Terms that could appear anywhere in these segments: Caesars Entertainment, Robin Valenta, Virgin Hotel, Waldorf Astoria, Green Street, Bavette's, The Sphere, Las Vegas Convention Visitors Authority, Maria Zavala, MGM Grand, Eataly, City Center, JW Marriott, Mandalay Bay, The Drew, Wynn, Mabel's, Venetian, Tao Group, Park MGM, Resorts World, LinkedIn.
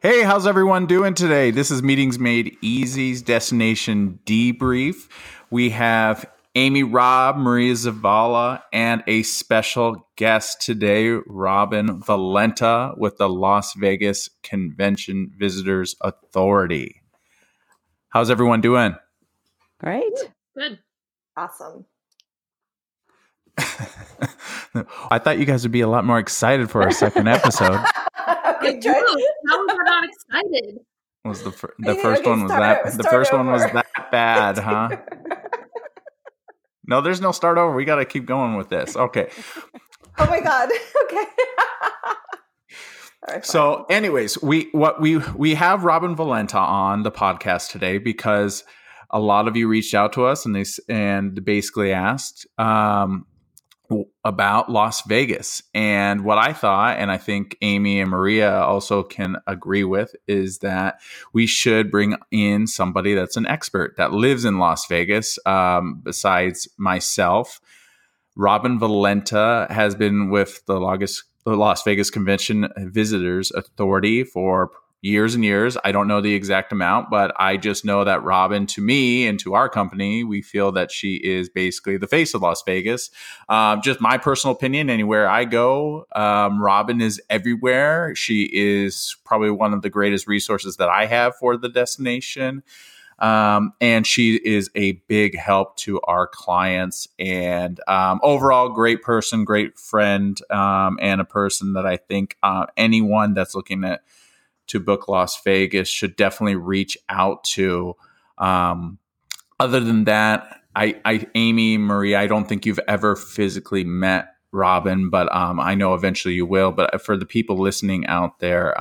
Hey, how's everyone doing today? This is Meetings Made Easy's Destination Debrief. We have Amy Robb, Maria Zavala, and a special guest today, Robin Valenta with the Las Vegas Convention Visitors Authority. How's everyone doing? Great. Good. Awesome. I thought you guys would be a lot more excited for our second episode. Okay, no, we're not excited. Was the first one was that bad, huh? No, there's no start over. We got to keep going with this. Okay. Oh my God. Okay. All right, so, anyways, we have Robin Valenta on the podcast today because a lot of you reached out to us and they basically asked about Las Vegas. And what I thought, and I think Amy and Maria also can agree with, is that we should bring in somebody that's an expert that lives in Las Vegas. Besides myself, Robin Valenta has been with the Las Vegas Convention Visitors Authority for years and years. I don't know the exact amount, but I just know that Robin, to me and to our company, we feel that she is basically the face of Las Vegas. Just my personal opinion, anywhere I go, Robin is everywhere. She is probably one of the greatest resources that I have for the destination. And she is a big help to our clients and, overall great person, great friend, and a person that I think, anyone that's looking at to book Las Vegas should definitely reach out to. Other than that, Amy, Maria, I don't think you've ever physically met Robin, but I know eventually you will. But for the people listening out there,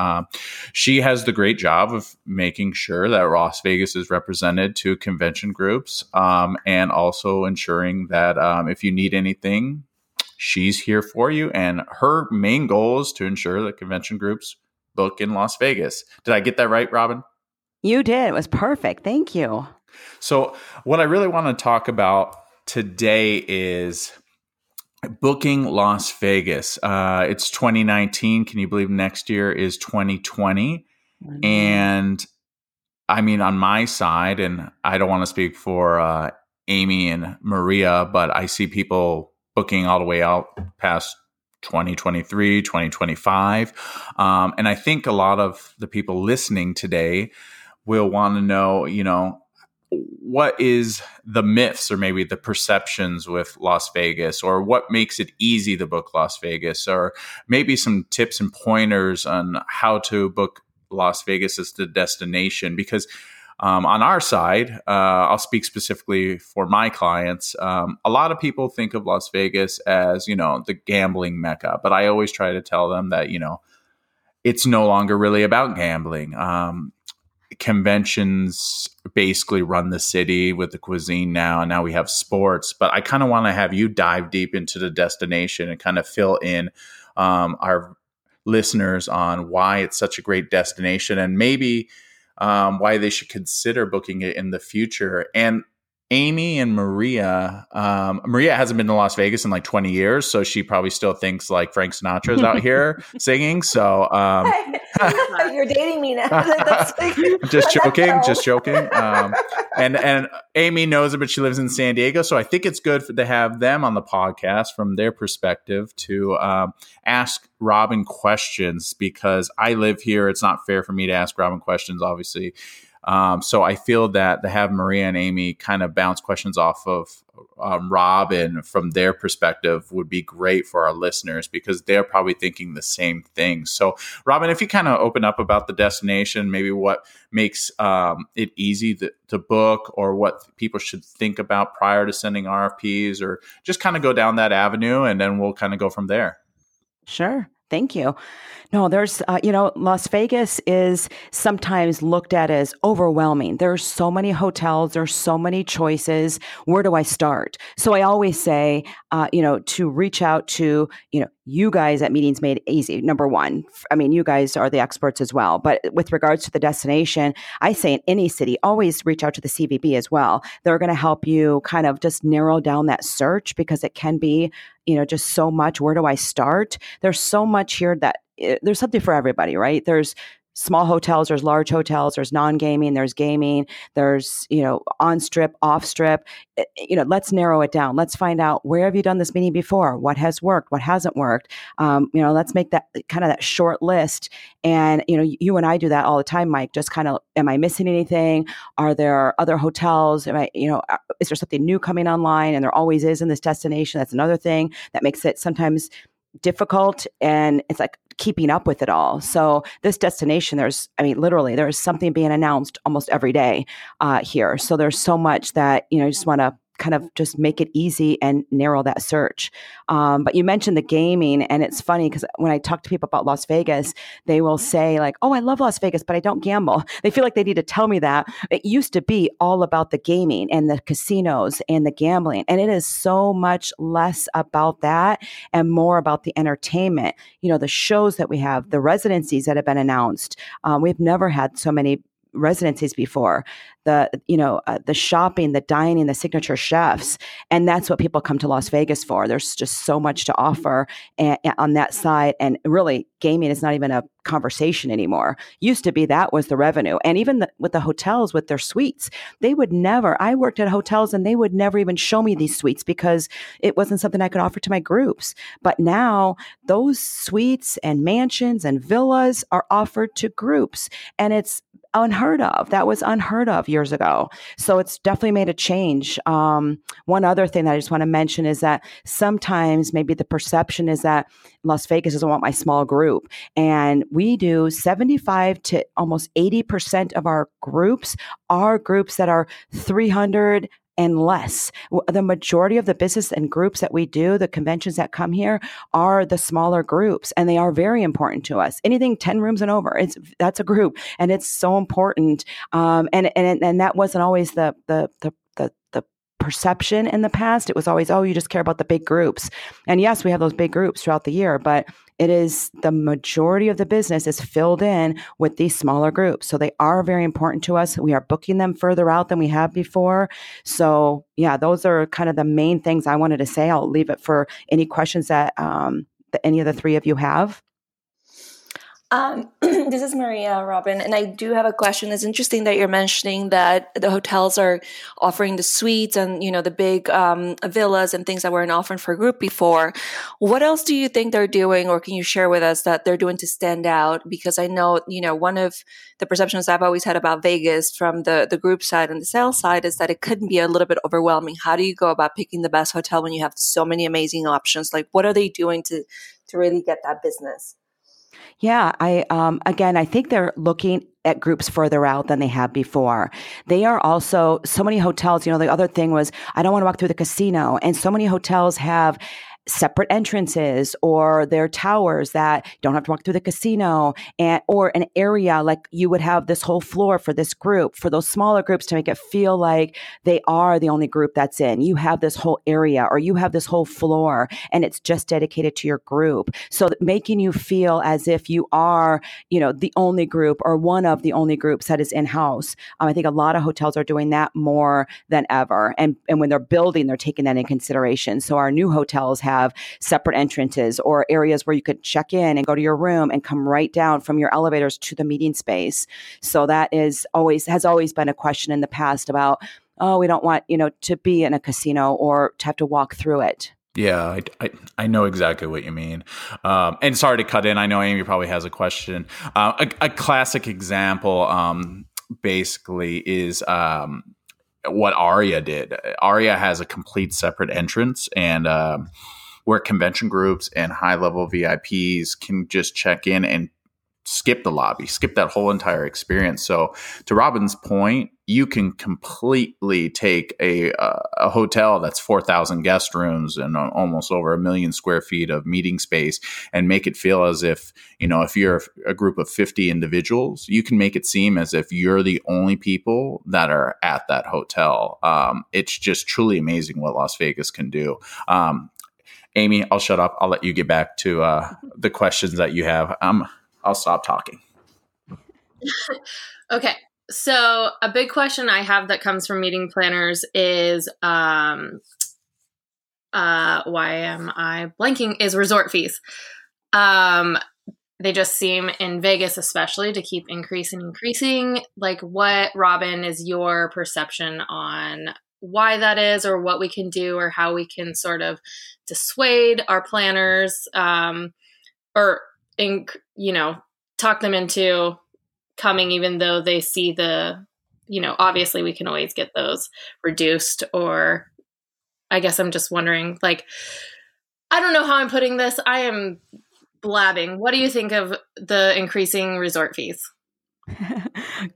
she has the great job of making sure that Las Vegas is represented to convention groups, and also ensuring that if you need anything, she's here for you. And her main goal is to ensure that convention groups book in Las Vegas. Did I get that right, Robin? You did. It was perfect. Thank you. So what I really want to talk about today is booking Las Vegas. It's 2019. Can you believe next year is 2020? Mm-hmm. And I mean, on my side, and I don't want to speak for Amy and Maria, but I see people booking all the way out past 2023, 2025. And I think a lot of the people listening today will want to know, you know, what is the myths or maybe the perceptions with Las Vegas, or what makes it easy to book Las Vegas, or maybe some tips and pointers on how to book Las Vegas as the destination. Because on our side, I'll speak specifically for my clients. A lot of people think of Las Vegas as, you know, the gambling mecca, but I always try to tell them that, you know, it's no longer really about gambling. Conventions basically run the city with the cuisine now, and now we have sports. But I kind of want to have you dive deep into the destination and kind of fill in our listeners on why it's such a great destination, and maybe why they should consider booking it in the future. And Amy and Maria, Maria hasn't been to Las Vegas in like 20 years, so she probably still thinks like Frank Sinatra's out here singing. So you're dating me now. Just joking. And Amy knows it, but she lives in San Diego, so I think it's good to have them on the podcast from their perspective to ask Robin questions, because I live here. It's not fair for me to ask Robin questions, obviously. So I feel that to have Maria and Amy kind of bounce questions off of Robin from their perspective would be great for our listeners, because they're probably thinking the same thing. So Robin, if you kind of open up about the destination, maybe what makes it easy to book, or what people should think about prior to sending RFPs, or just kind of go down that avenue, and then we'll kind of go from there. Sure. Thank you. No, there's, you know, Las Vegas is sometimes looked at as overwhelming. There are so many hotels. There's so many choices. Where do I start? So I always say, you know, to reach out to, you know, you guys at Meetings Made Easy, number one. I mean, you guys are the experts as well. But with regards to the destination, I say in any city, always reach out to the CVB as well. They're going to help you kind of just narrow down that search, because it can be, you know, just so much. Where do I start? There's so much here that there's something for everybody, right? There's small hotels, there's large hotels, there's non-gaming, there's gaming, there's, you know, on strip, off strip, you know, let's narrow it down. Let's find out, where have you done this meeting before? What has worked? What hasn't worked? You know, let's make that kind of that short list. And, you know, you and I do that all the time, Mike, just kind of, am I missing anything? Are there other hotels? Am I, you know, is there something new coming online? And there always is in this destination. That's another thing that makes it sometimes difficult, and it's like keeping up with it all. So this destination, there's, I mean, literally there's something being announced almost every day here. So there's so much that, you know, you just want to kind of just make it easy and narrow that search. But you mentioned the gaming, and it's funny because when I talk to people about Las Vegas, they will say like, oh, I love Las Vegas, but I don't gamble. They feel like they need to tell me that. It used to be all about the gaming and the casinos and the gambling. And it is so much less about that and more about the entertainment, you know, the shows that we have, the residencies that have been announced. We've never had so many residencies before, the shopping, the dining, the signature chefs. And that's what people come to Las Vegas for. There's just so much to offer on that side. And really, gaming is not even a conversation anymore. Used to be that was the revenue. And even with the hotels, with their suites, they would never, I worked at hotels and they would never even show me these suites because it wasn't something I could offer to my groups. But now those suites and mansions and villas are offered to groups, and it's unheard of. That was unheard of years ago. So it's definitely made a change. One other thing that I just want to mention is that sometimes maybe the perception is that Las Vegas doesn't want my small group. And we do 75 to almost 80% of our groups are groups that are 300 and less. The majority of the business and groups that we do, the conventions that come here, are the smaller groups, and they are very important to us. Anything 10 rooms and over, that's a group, and it's so important. And that wasn't always the perception in the past. It was always, oh, you just care about the big groups. And yes, we have those big groups throughout the year, but it is the majority of the business is filled in with these smaller groups. So they are very important to us. We are booking them further out than we have before. So yeah, those are kind of the main things I wanted to say. I'll leave it for any questions that any of the three of you have. This is Maria, Robin, and I do have a question. It's interesting that you're mentioning that the hotels are offering the suites and, you know, the big villas and things that weren't offered for a group before. What else do you think they're doing, or can you share with us that they're doing to stand out? Because I know, you know, one of the perceptions I've always had about Vegas from the group side and the sales side is that it could be a little bit overwhelming. How do you go about picking the best hotel when you have so many amazing options? Like, what are they doing to really get that business? Yeah, I think they're looking at groups further out than they have before. They are also, so many hotels, you know, the other thing was, I don't want to walk through the casino. And so many hotels have separate entrances, or their towers that don't have to walk through the casino, and or an area like you would have this whole floor for this group, for those smaller groups, to make it feel like they are the only group that's in. You have this whole area, or you have this whole floor, and it's just dedicated to your group. So making you feel as if you are, you know, the only group or one of the only groups that is in-house. I think a lot of hotels are doing that more than ever. And when they're building, they're taking that in consideration. So our new hotels have separate entrances, or areas where you could check in and go to your room and come right down from your elevators to the meeting space. So that has always been a question in the past about, oh, we don't want, you know, to be in a casino or to have to walk through it. Yeah, I know exactly what you mean. And sorry to cut in. I know Amy probably has a question. A classic example basically is what Aria did. Aria has a complete separate entrance, and where convention groups and high-level VIPs can just check in and skip the lobby, skip that whole entire experience. So to Robin's point, you can completely take a hotel that's 4,000 guest rooms and almost over 1 million square feet of meeting space and make it feel as if, you know, if you're a group of 50 individuals, you can make it seem as if you're the only people that are at that hotel. It's just truly amazing what Las Vegas can do. Amy, I'll shut up. I'll let you get back to the questions that you have. I'll stop talking. Okay. So a big question I have that comes from meeting planners is, why am I blanking, is resort fees. They just seem, in Vegas especially, to keep increasing. Like, what, Robin, is your perception on why that is, or what we can do, or how we can sort of dissuade our planners or talk them into coming, even though they see the, obviously we can always get those reduced? Or I guess I'm just wondering, like, I don't know how I'm putting this. I am blabbing. What do you think of the increasing resort fees?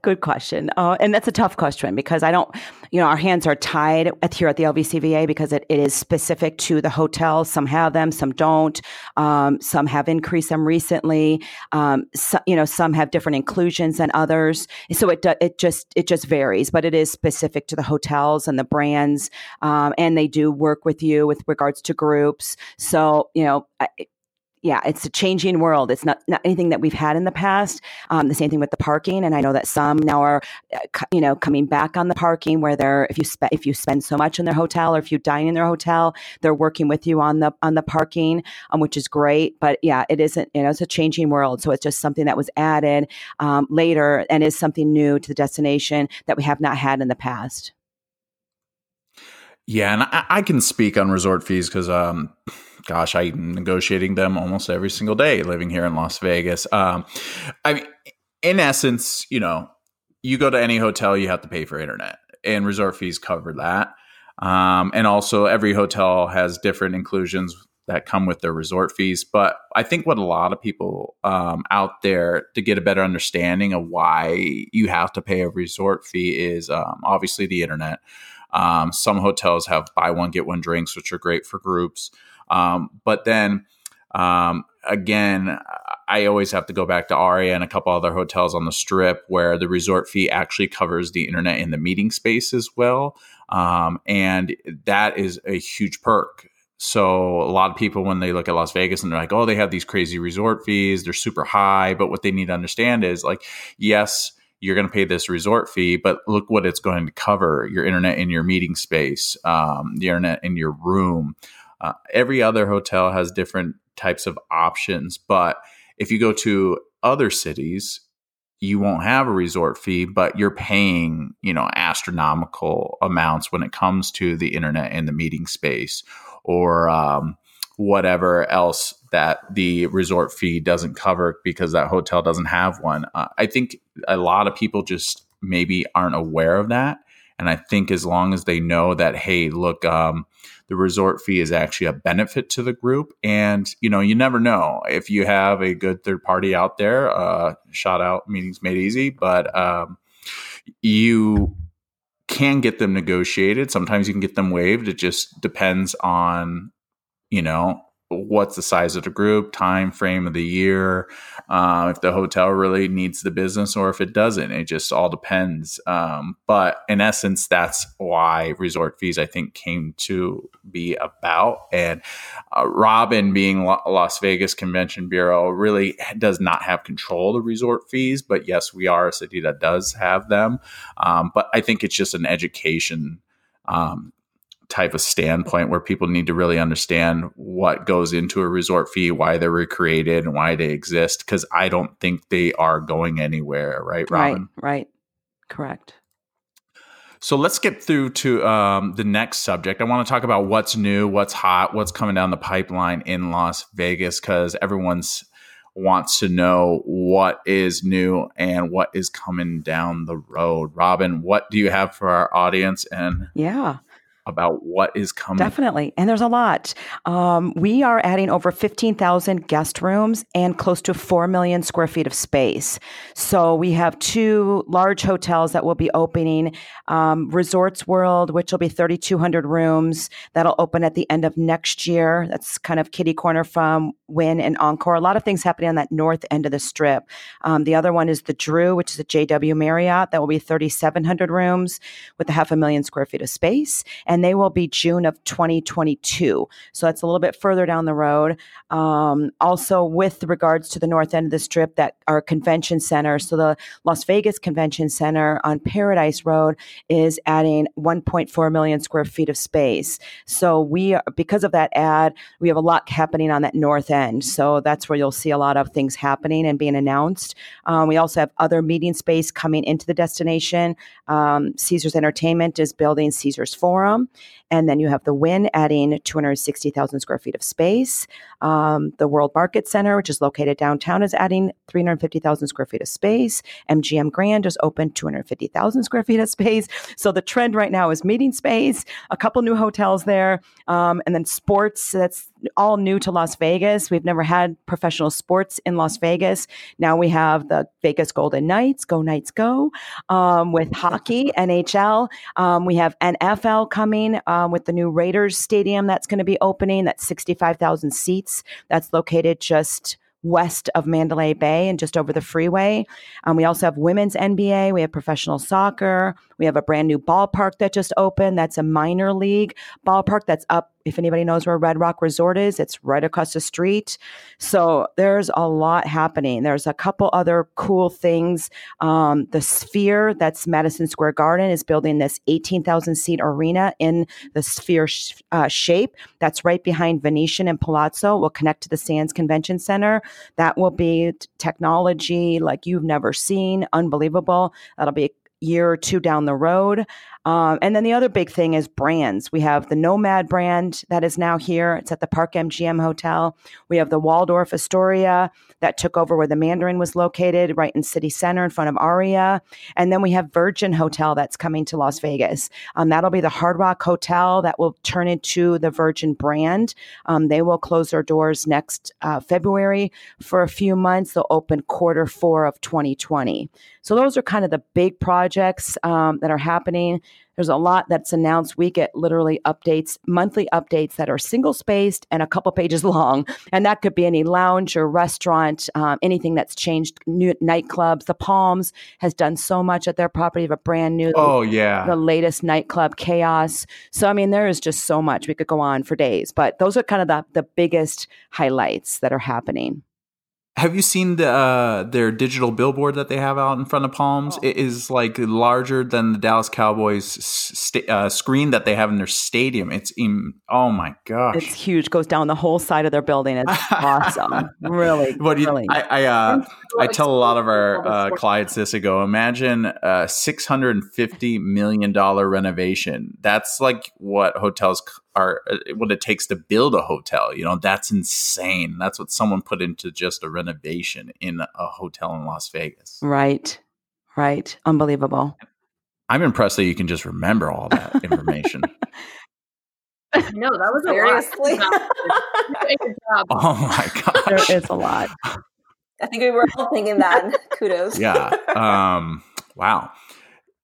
Good question. And that's a tough question because our hands are tied here at the LVCVA because it is specific to the hotel. Some have them, some don't. Some have increased them recently. Some have different inclusions than others. So it just varies, but it is specific to the hotels and the brands. And they do work with you with regards to groups. So, yeah, it's a changing world. It's not anything that we've had in the past. The same thing with the parking, and I know that some now are, coming back on the parking where they're if you spend so much in their hotel or if you dine in their hotel, they're working with you on the parking, which is great. But yeah, it isn't. It's a changing world, so it's just something that was added later and is something new to the destination that we have not had in the past. Yeah, and I can speak on resort fees because, gosh, I'm negotiating them almost every single day living here in Las Vegas. I mean, in essence, you go to any hotel, you have to pay for internet, and resort fees cover that. And also, every hotel has different inclusions that come with their resort fees. But I think what a lot of people out there, to get a better understanding of why you have to pay a resort fee, is obviously the internet. Some hotels have buy one, get one drinks, which are great for groups. But then, again, I always have to go back to Aria and a couple other hotels on the Strip where the resort fee actually covers the internet in the meeting space as well. And that is a huge perk. So a lot of people, when they look at Las Vegas and they're like, oh, they have these crazy resort fees, they're super high. But what they need to understand is, like, yes, you're going to pay this resort fee, but look what it's going to cover: your internet in your meeting space, the internet in your room. Every other hotel has different types of options, but if you go to other cities, you won't have a resort fee, but you're paying, astronomical amounts when it comes to the internet and the meeting space, or whatever else that the resort fee doesn't cover because that hotel doesn't have one. I think a lot of people just maybe aren't aware of that. And I think as long as they know that, hey, look, the resort fee is actually a benefit to the group. And, you never know if you have a good third party out there, shout out Meetings Made Easy, but you can get them negotiated. Sometimes you can get them waived. It just depends on, what's the size of the group, time frame of the year, if the hotel really needs the business or if it doesn't. It just all depends. But in essence, that's why resort fees, I think, came to be about. And Robin, being Las Vegas Convention Bureau, really does not have control of the resort fees. But yes, we are a city that does have them. But I think it's just an education type of standpoint where people need to really understand what goes into a resort fee, why they were created and why they exist, because I don't think they are going anywhere, right, Robin? Right. Correct. So let's get through to the next subject. I want to talk about what's new, what's hot, what's coming down the pipeline in Las Vegas, because everyone's wants to know what is new and what is coming down the road. Robin, what do you have for our audience? And yeah, about what is coming. Definitely. And there's a lot. We are adding over 15,000 guest rooms and close to 4 million square feet of space. So we have two large hotels that will be opening. Resorts World, which will be 3,200 rooms. That'll open at the end of next year. That's kind of kitty corner from Wynn and Encore. A lot of things happening on that north end of the Strip. The other one is The Drew, which is a JW Marriott. That will be 3,700 rooms with 500,000 square feet of space. And and they will be June of 2022. So that's a little bit further down the road. Also, with regards to the north end of the Strip, that our convention center, so the Las Vegas Convention Center on Paradise Road is adding 1.4 million square feet of space. So we are, because of that ad, we have a lot happening on that north end. So that's where you'll see a lot of things happening and being announced. We also have other meeting space coming into the destination. Caesars Entertainment is building Caesars Forum. And then you have the Wynn adding 260,000 square feet of space. The World Market Center, which is located downtown, is adding 350,000 square feet of space. MGM Grand just opened 250,000 square feet of space. So the trend right now is meeting space, a couple new hotels there, and then sports. That's all new to Las Vegas. We've never had professional sports in Las Vegas. Now we have the Vegas Golden Knights, Go Knights Go, with hockey, NHL. We have NFL coming with the new Raiders Stadium that's going to be opening. That's 65,000 seats. That's located just west of Mandalay Bay and just over the freeway. We also have women's NBA. We have professional soccer. We have a brand new ballpark that just opened. That's a minor league ballpark that's up. If anybody knows where Red Rock Resort is, it's right across the street. So there's a lot happening. There's a couple other cool things. The Sphere, that's Madison Square Garden, is building this 18,000 seat arena in the Sphere shape. That's right behind Venetian and Palazzo. We'll connect to the Sands Convention Center. That will be technology like you've never seen. Unbelievable. That'll be a year or two down the road. And then the other big thing is brands. We have the Nomad brand that is now here. It's at the Park MGM Hotel. We have the Waldorf Astoria that took over where the Mandarin was located, right in City Center in front of Aria. And then we have Virgin Hotel that's coming to Las Vegas. That'll be the Hard Rock Hotel that will turn into the Virgin brand. They will close their doors next February for a few months. They'll open quarter four of 2020. So those are kind of the big projects that are happening. There's a lot that's announced. We get literally updates, monthly updates that are single spaced and a couple pages long. And that could be any lounge or restaurant, anything that's changed, new nightclubs. The Palms has done so much at their property of a brand new, the latest nightclub, Chaos. So, I mean, there is just so much. We could go on for days, but those are kind of the biggest highlights that are happening. Have you seen their digital billboard that they have out in front of Palms? Oh. It is like larger than the Dallas Cowboys screen that they have in their stadium. It's oh my gosh, it's huge. Goes down the whole side of their building. It's awesome, really. But really, I tell a lot of our clients this. I go, imagine a $650 million renovation. That's like what hotels are, what it takes to build a hotel. You know, that's insane. That's what someone put into just a renovation in a hotel in Las Vegas. Right. Unbelievable. I'm impressed that you can just remember all that information. No, that was seriously. Oh my gosh. There is a lot. I think we were all thinking that. Kudos. Yeah. Wow.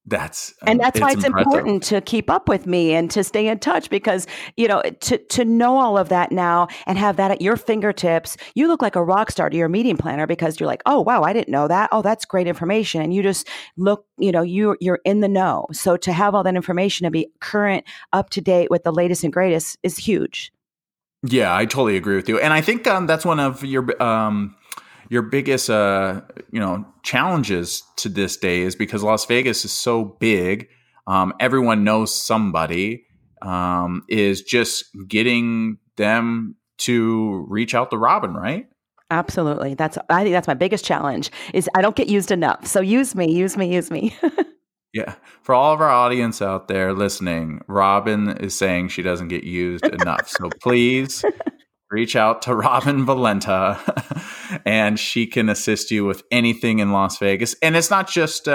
That's why it's important to keep up with me and to stay in touch, because, you know, to know all of that now and have that at your fingertips, you look like a rock star to your meeting planner, because you're like, oh, wow, I didn't know that. Oh, that's great information. And you just look, you know, you're in the know. So to have all that information and be current, up to date with the latest and greatest is huge. Yeah, I totally agree with you. And I think that's one of your biggest, challenges to this day is because Las Vegas is so big. Everyone knows somebody. Is just getting them to reach out to Robin, right? Absolutely. I think that's my biggest challenge is I don't get used enough. So use me. Yeah. For all of our audience out there listening, Robin is saying she doesn't get used enough. So please reach out to Robin Valenta and she can assist you with anything in Las Vegas. And it's not just,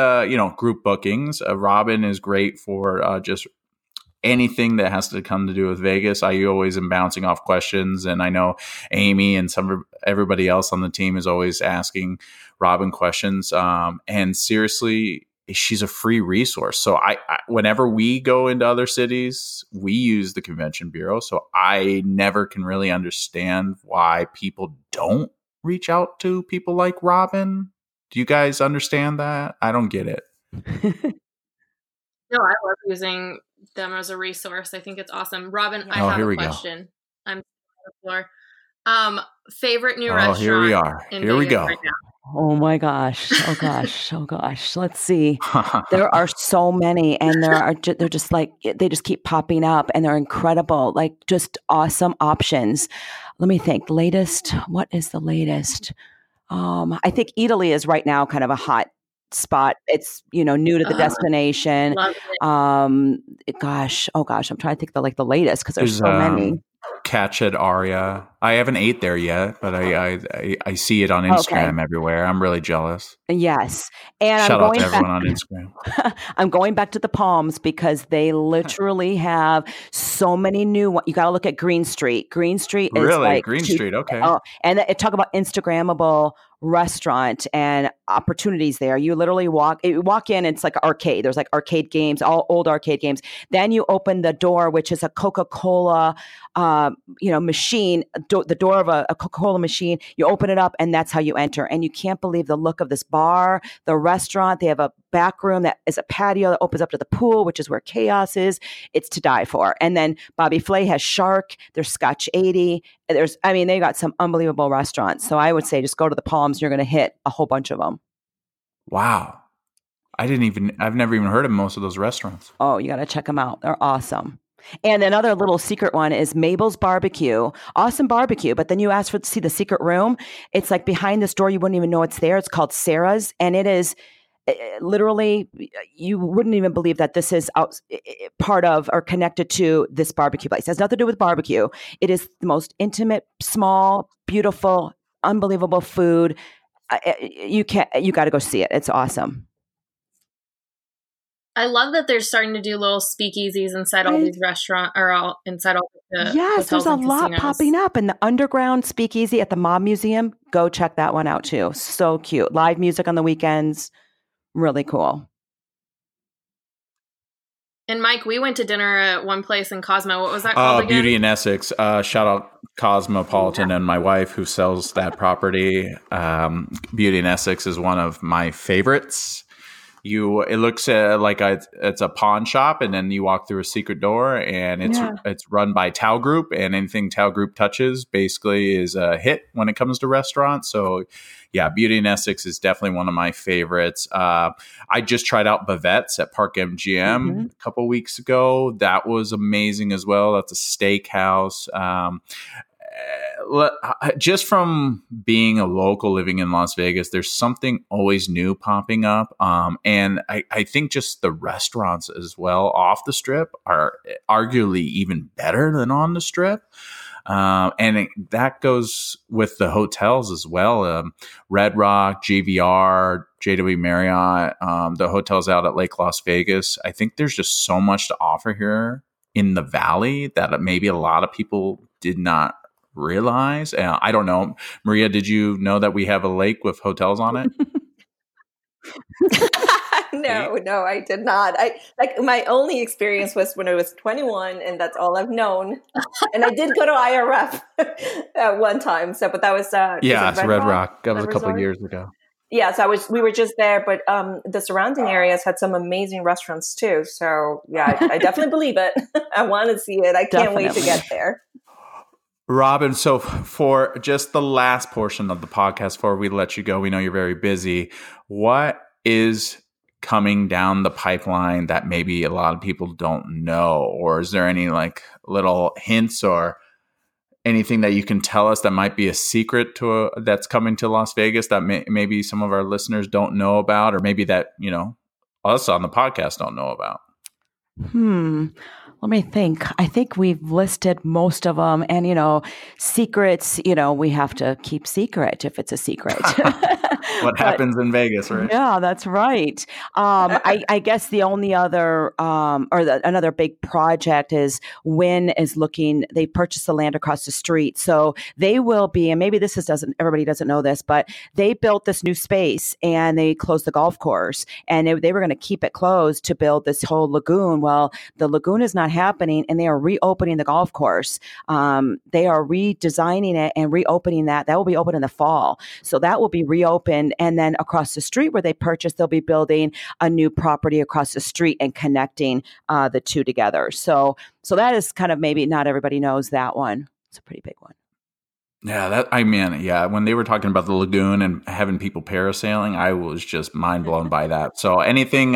group bookings. Robin is great for just anything that has to come to do with Vegas. I always am bouncing off questions. And I know Amy and everybody else on the team is always asking Robin questions. And seriously, she's a free resource. So I whenever we go into other cities, we use the convention bureau. So I never can really understand why people don't reach out to people like Robin. Do you guys understand that? I don't get it. No, I love using them as a resource. I think it's awesome. Robin, yeah. I have a question. Go. I'm on the floor. Favorite new restaurant. Here we are. Here we go. Right now. Oh my gosh. Oh gosh. Oh gosh. Let's see. There are so many, and they're just like, they just keep popping up, and they're incredible. Like, just awesome options. Let me think. Latest. What is the latest? I think Eataly is right now kind of a hot spot. It's, you know, new to the destination. Gosh, I'm trying to think the latest, because there's so many. Catch at Aria. I haven't ate there yet, but I see it on Instagram everywhere. I'm really jealous. Yes, and shout out to everyone on Instagram. I'm going back to the Palms because they literally have so many new ones. You got to look at Green Street. Green Street is really like Green Street. Okay, and talk about Instagrammable restaurant and opportunities there. You literally walk in, it's like an arcade. There's like arcade games, all old arcade games. Then you open the door, which is a Coca-Cola, machine, the door of a Coca-Cola machine. You open it up, and that's how you enter. And you can't believe the look of this bar, the restaurant. They have a back room that is a patio that opens up to the pool, which is where Chaos is. It's to die for. And then Bobby Flay has Shark. There's Scotch 80. They got some unbelievable restaurants. So I would say just go to the Palms. You're going to hit a whole bunch of them. Wow. I've never even heard of most of those restaurants. Oh, you got to check them out. They're awesome. And another little secret one is Mabel's Barbecue. Awesome barbecue. But then you ask to see the secret room. It's like behind this door. You wouldn't even know it's there. It's called Sarah's. And it is literally, you wouldn't even believe that this is part of or connected to this barbecue place. It has nothing to do with barbecue. It is the most intimate, small, beautiful, unbelievable food. You got to go see it. It's awesome. I love that they're starting to do little speakeasies inside all these restaurants, or all inside all the hotels. There's a lot popping up, and the underground speakeasy at the Mob Museum. Go check that one out too. So cute. Live music on the weekends. Really cool. And Mike, we went to dinner at one place in Cosmo. What was that called again? Beauty in Essex. Shout out Cosmopolitan and my wife who sells that property. Beauty in Essex is one of my favorites. It looks like it's a pawn shop, and then you walk through a secret door, and it's run by Tao Group, and anything Tao Group touches basically is a hit when it comes to restaurants. So yeah, Beauty in Essex is definitely one of my favorites. I just tried out Bavette's at Park MGM a couple weeks ago. That was amazing as well. That's a steakhouse. Just from being a local living in Las Vegas, there's something always new popping up. And I think just the restaurants as well off the Strip are arguably even better than on the Strip. That goes with the hotels as well. Red Rock, GVR, JW Marriott, the hotels out at Lake Las Vegas. I think there's just so much to offer here in the Valley that maybe a lot of people did not realize. I don't know. Maria, did you know that we have a lake with hotels on it? No, I did not. My only experience was when I was 21, and that's all I've known. And I did go to IRF at one time. So, but that was Red Rock. That was a couple of years ago. Yeah, so we were just there, but the surrounding areas had some amazing restaurants too. So yeah, I definitely believe it. I want to see it. I can't wait to get there. Robin, so for just the last portion of the podcast, before we let you go, we know you're very busy. What is coming down the pipeline that maybe a lot of people don't know? Or is there any little hints or anything that you can tell us that might be a secret to that's coming to Las Vegas that maybe some of our listeners don't know about, or maybe that, us on the podcast don't know about? Let me think. I think we've listed most of them, and, secrets, we have to keep secret if it's a secret. What happens in Vegas, right? Yeah, that's right. I guess the only other, another big project is Wynn is looking, they purchased the land across the street. So they will be, and maybe everybody doesn't know this, but they built this new space and they closed the golf course, and they were going to keep it closed to build this whole lagoon. Well, the lagoon is not happening, and they are reopening the golf course. They are redesigning it and reopening that. That will be open in the fall. So that will be reopened. And then across the street where they purchased, they'll be building a new property across the street and connecting the two together. So that is kind of, maybe not everybody knows that one. It's a pretty big one. Yeah, when they were talking about the lagoon and having people parasailing, I was just mind blown by that. So anything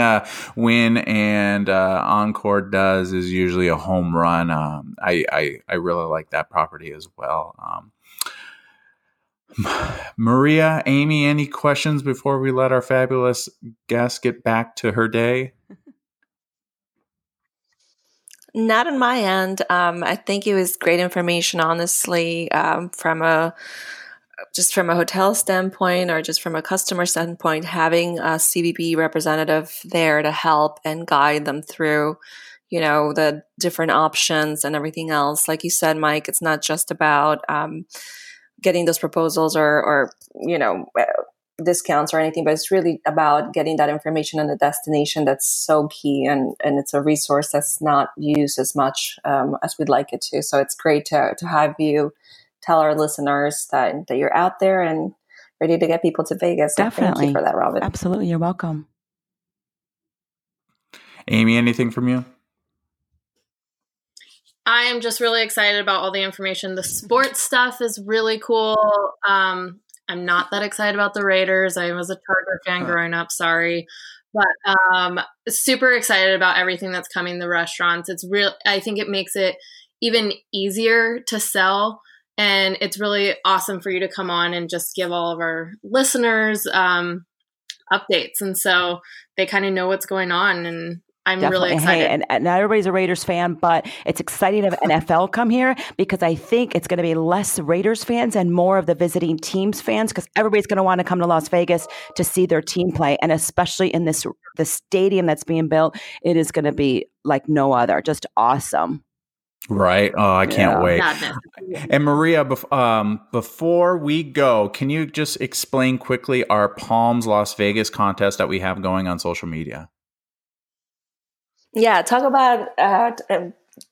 Wynn and Encore does is usually a home run. I really like that property as well. Maria, Amy, any questions before we let our fabulous guest get back to her day? Not on my end. I think it was great information, honestly, from a hotel standpoint or just from a customer standpoint, having a CBP representative there to help and guide them through, the different options and everything else. Like you said, Mike, it's not just about getting those proposals or discounts or anything, but it's really about getting that information on the destination. That's so key, and it's a resource that's not used as much as we'd like it to. So it's great to have you tell our listeners that you're out there and ready to get people to Vegas. Definitely. So thank you for that, Robin. Absolutely. You're welcome. Amy, anything from you? I am just really excited about all the information. The sports stuff is really cool. I'm not that excited about the Raiders. I was a Charger fan growing up. Sorry. But super excited about everything that's coming, the restaurants. It's real. I think it makes it even easier to sell. And it's really awesome for you to come on and just give all of our listeners updates. And so they kind of know what's going on, and I'm definitely really excited. Hey, and not everybody's a Raiders fan, but it's exciting to have NFL come here, because I think it's going to be less Raiders fans and more of the visiting teams fans, because everybody's going to want to come to Las Vegas to see their team play. And especially in the stadium that's being built, it is going to be like no other. Just awesome. Right. Oh, I can't wait. Madness. And Maria, before we go, can you just explain quickly our Palms Las Vegas contest that we have going on social media? Yeah, talk about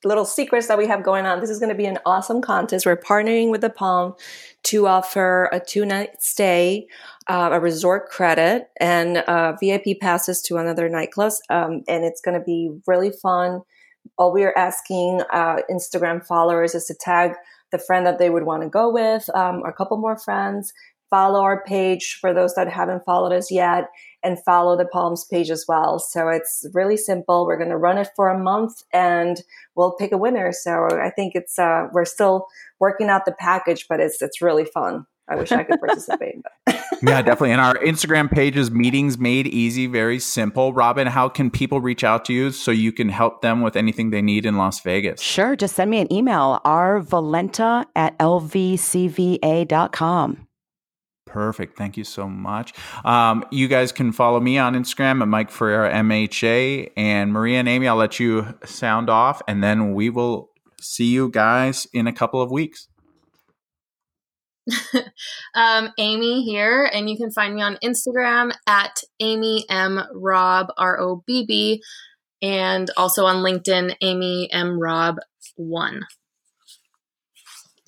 little secrets that we have going on. This is going to be an awesome contest. We're partnering with the Palm to offer a 2-night stay, a resort credit, and VIP passes to another nightclub. And it's going to be really fun. All we are asking Instagram followers is to tag the friend that they would want to go with, or a couple more friends. Follow our page for those that haven't followed us yet, and follow the Palms page as well. So it's really simple. We're going to run it for a month, and we'll pick a winner. So I think it's we're still working out the package, but it's really fun. I wish I could participate. Yeah, definitely. And our Instagram page is Meetings Made Easy. Very simple. Robin, how can people reach out to you so you can help them with anything they need in Las Vegas? Sure. Just send me an email, rvalenta@lvcva.com. Perfect. Thank you so much. You guys can follow me on Instagram at Mike Ferreira MHA, and Maria and Amy, I'll let you sound off, and then we will see you guys in a couple of weeks. Amy here, and you can find me on Instagram at Amy M Robb, ROBB, and also on LinkedIn, Amy M Robb 1.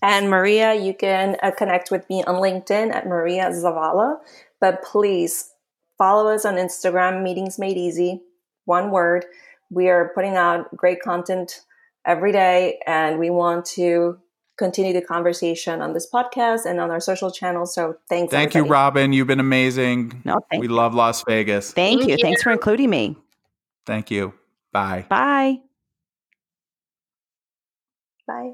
And Maria, you can connect with me on LinkedIn at Maria Zavala. But please follow us on Instagram, Meetings Made Easy, one word. We are putting out great content every day, and we want to continue the conversation on this podcast and on our social channels. So thanks. Thank you, Robin. You've been amazing. No, we love Las Vegas. Thank you. Thanks for including me. Thank you. Bye. Bye. Bye.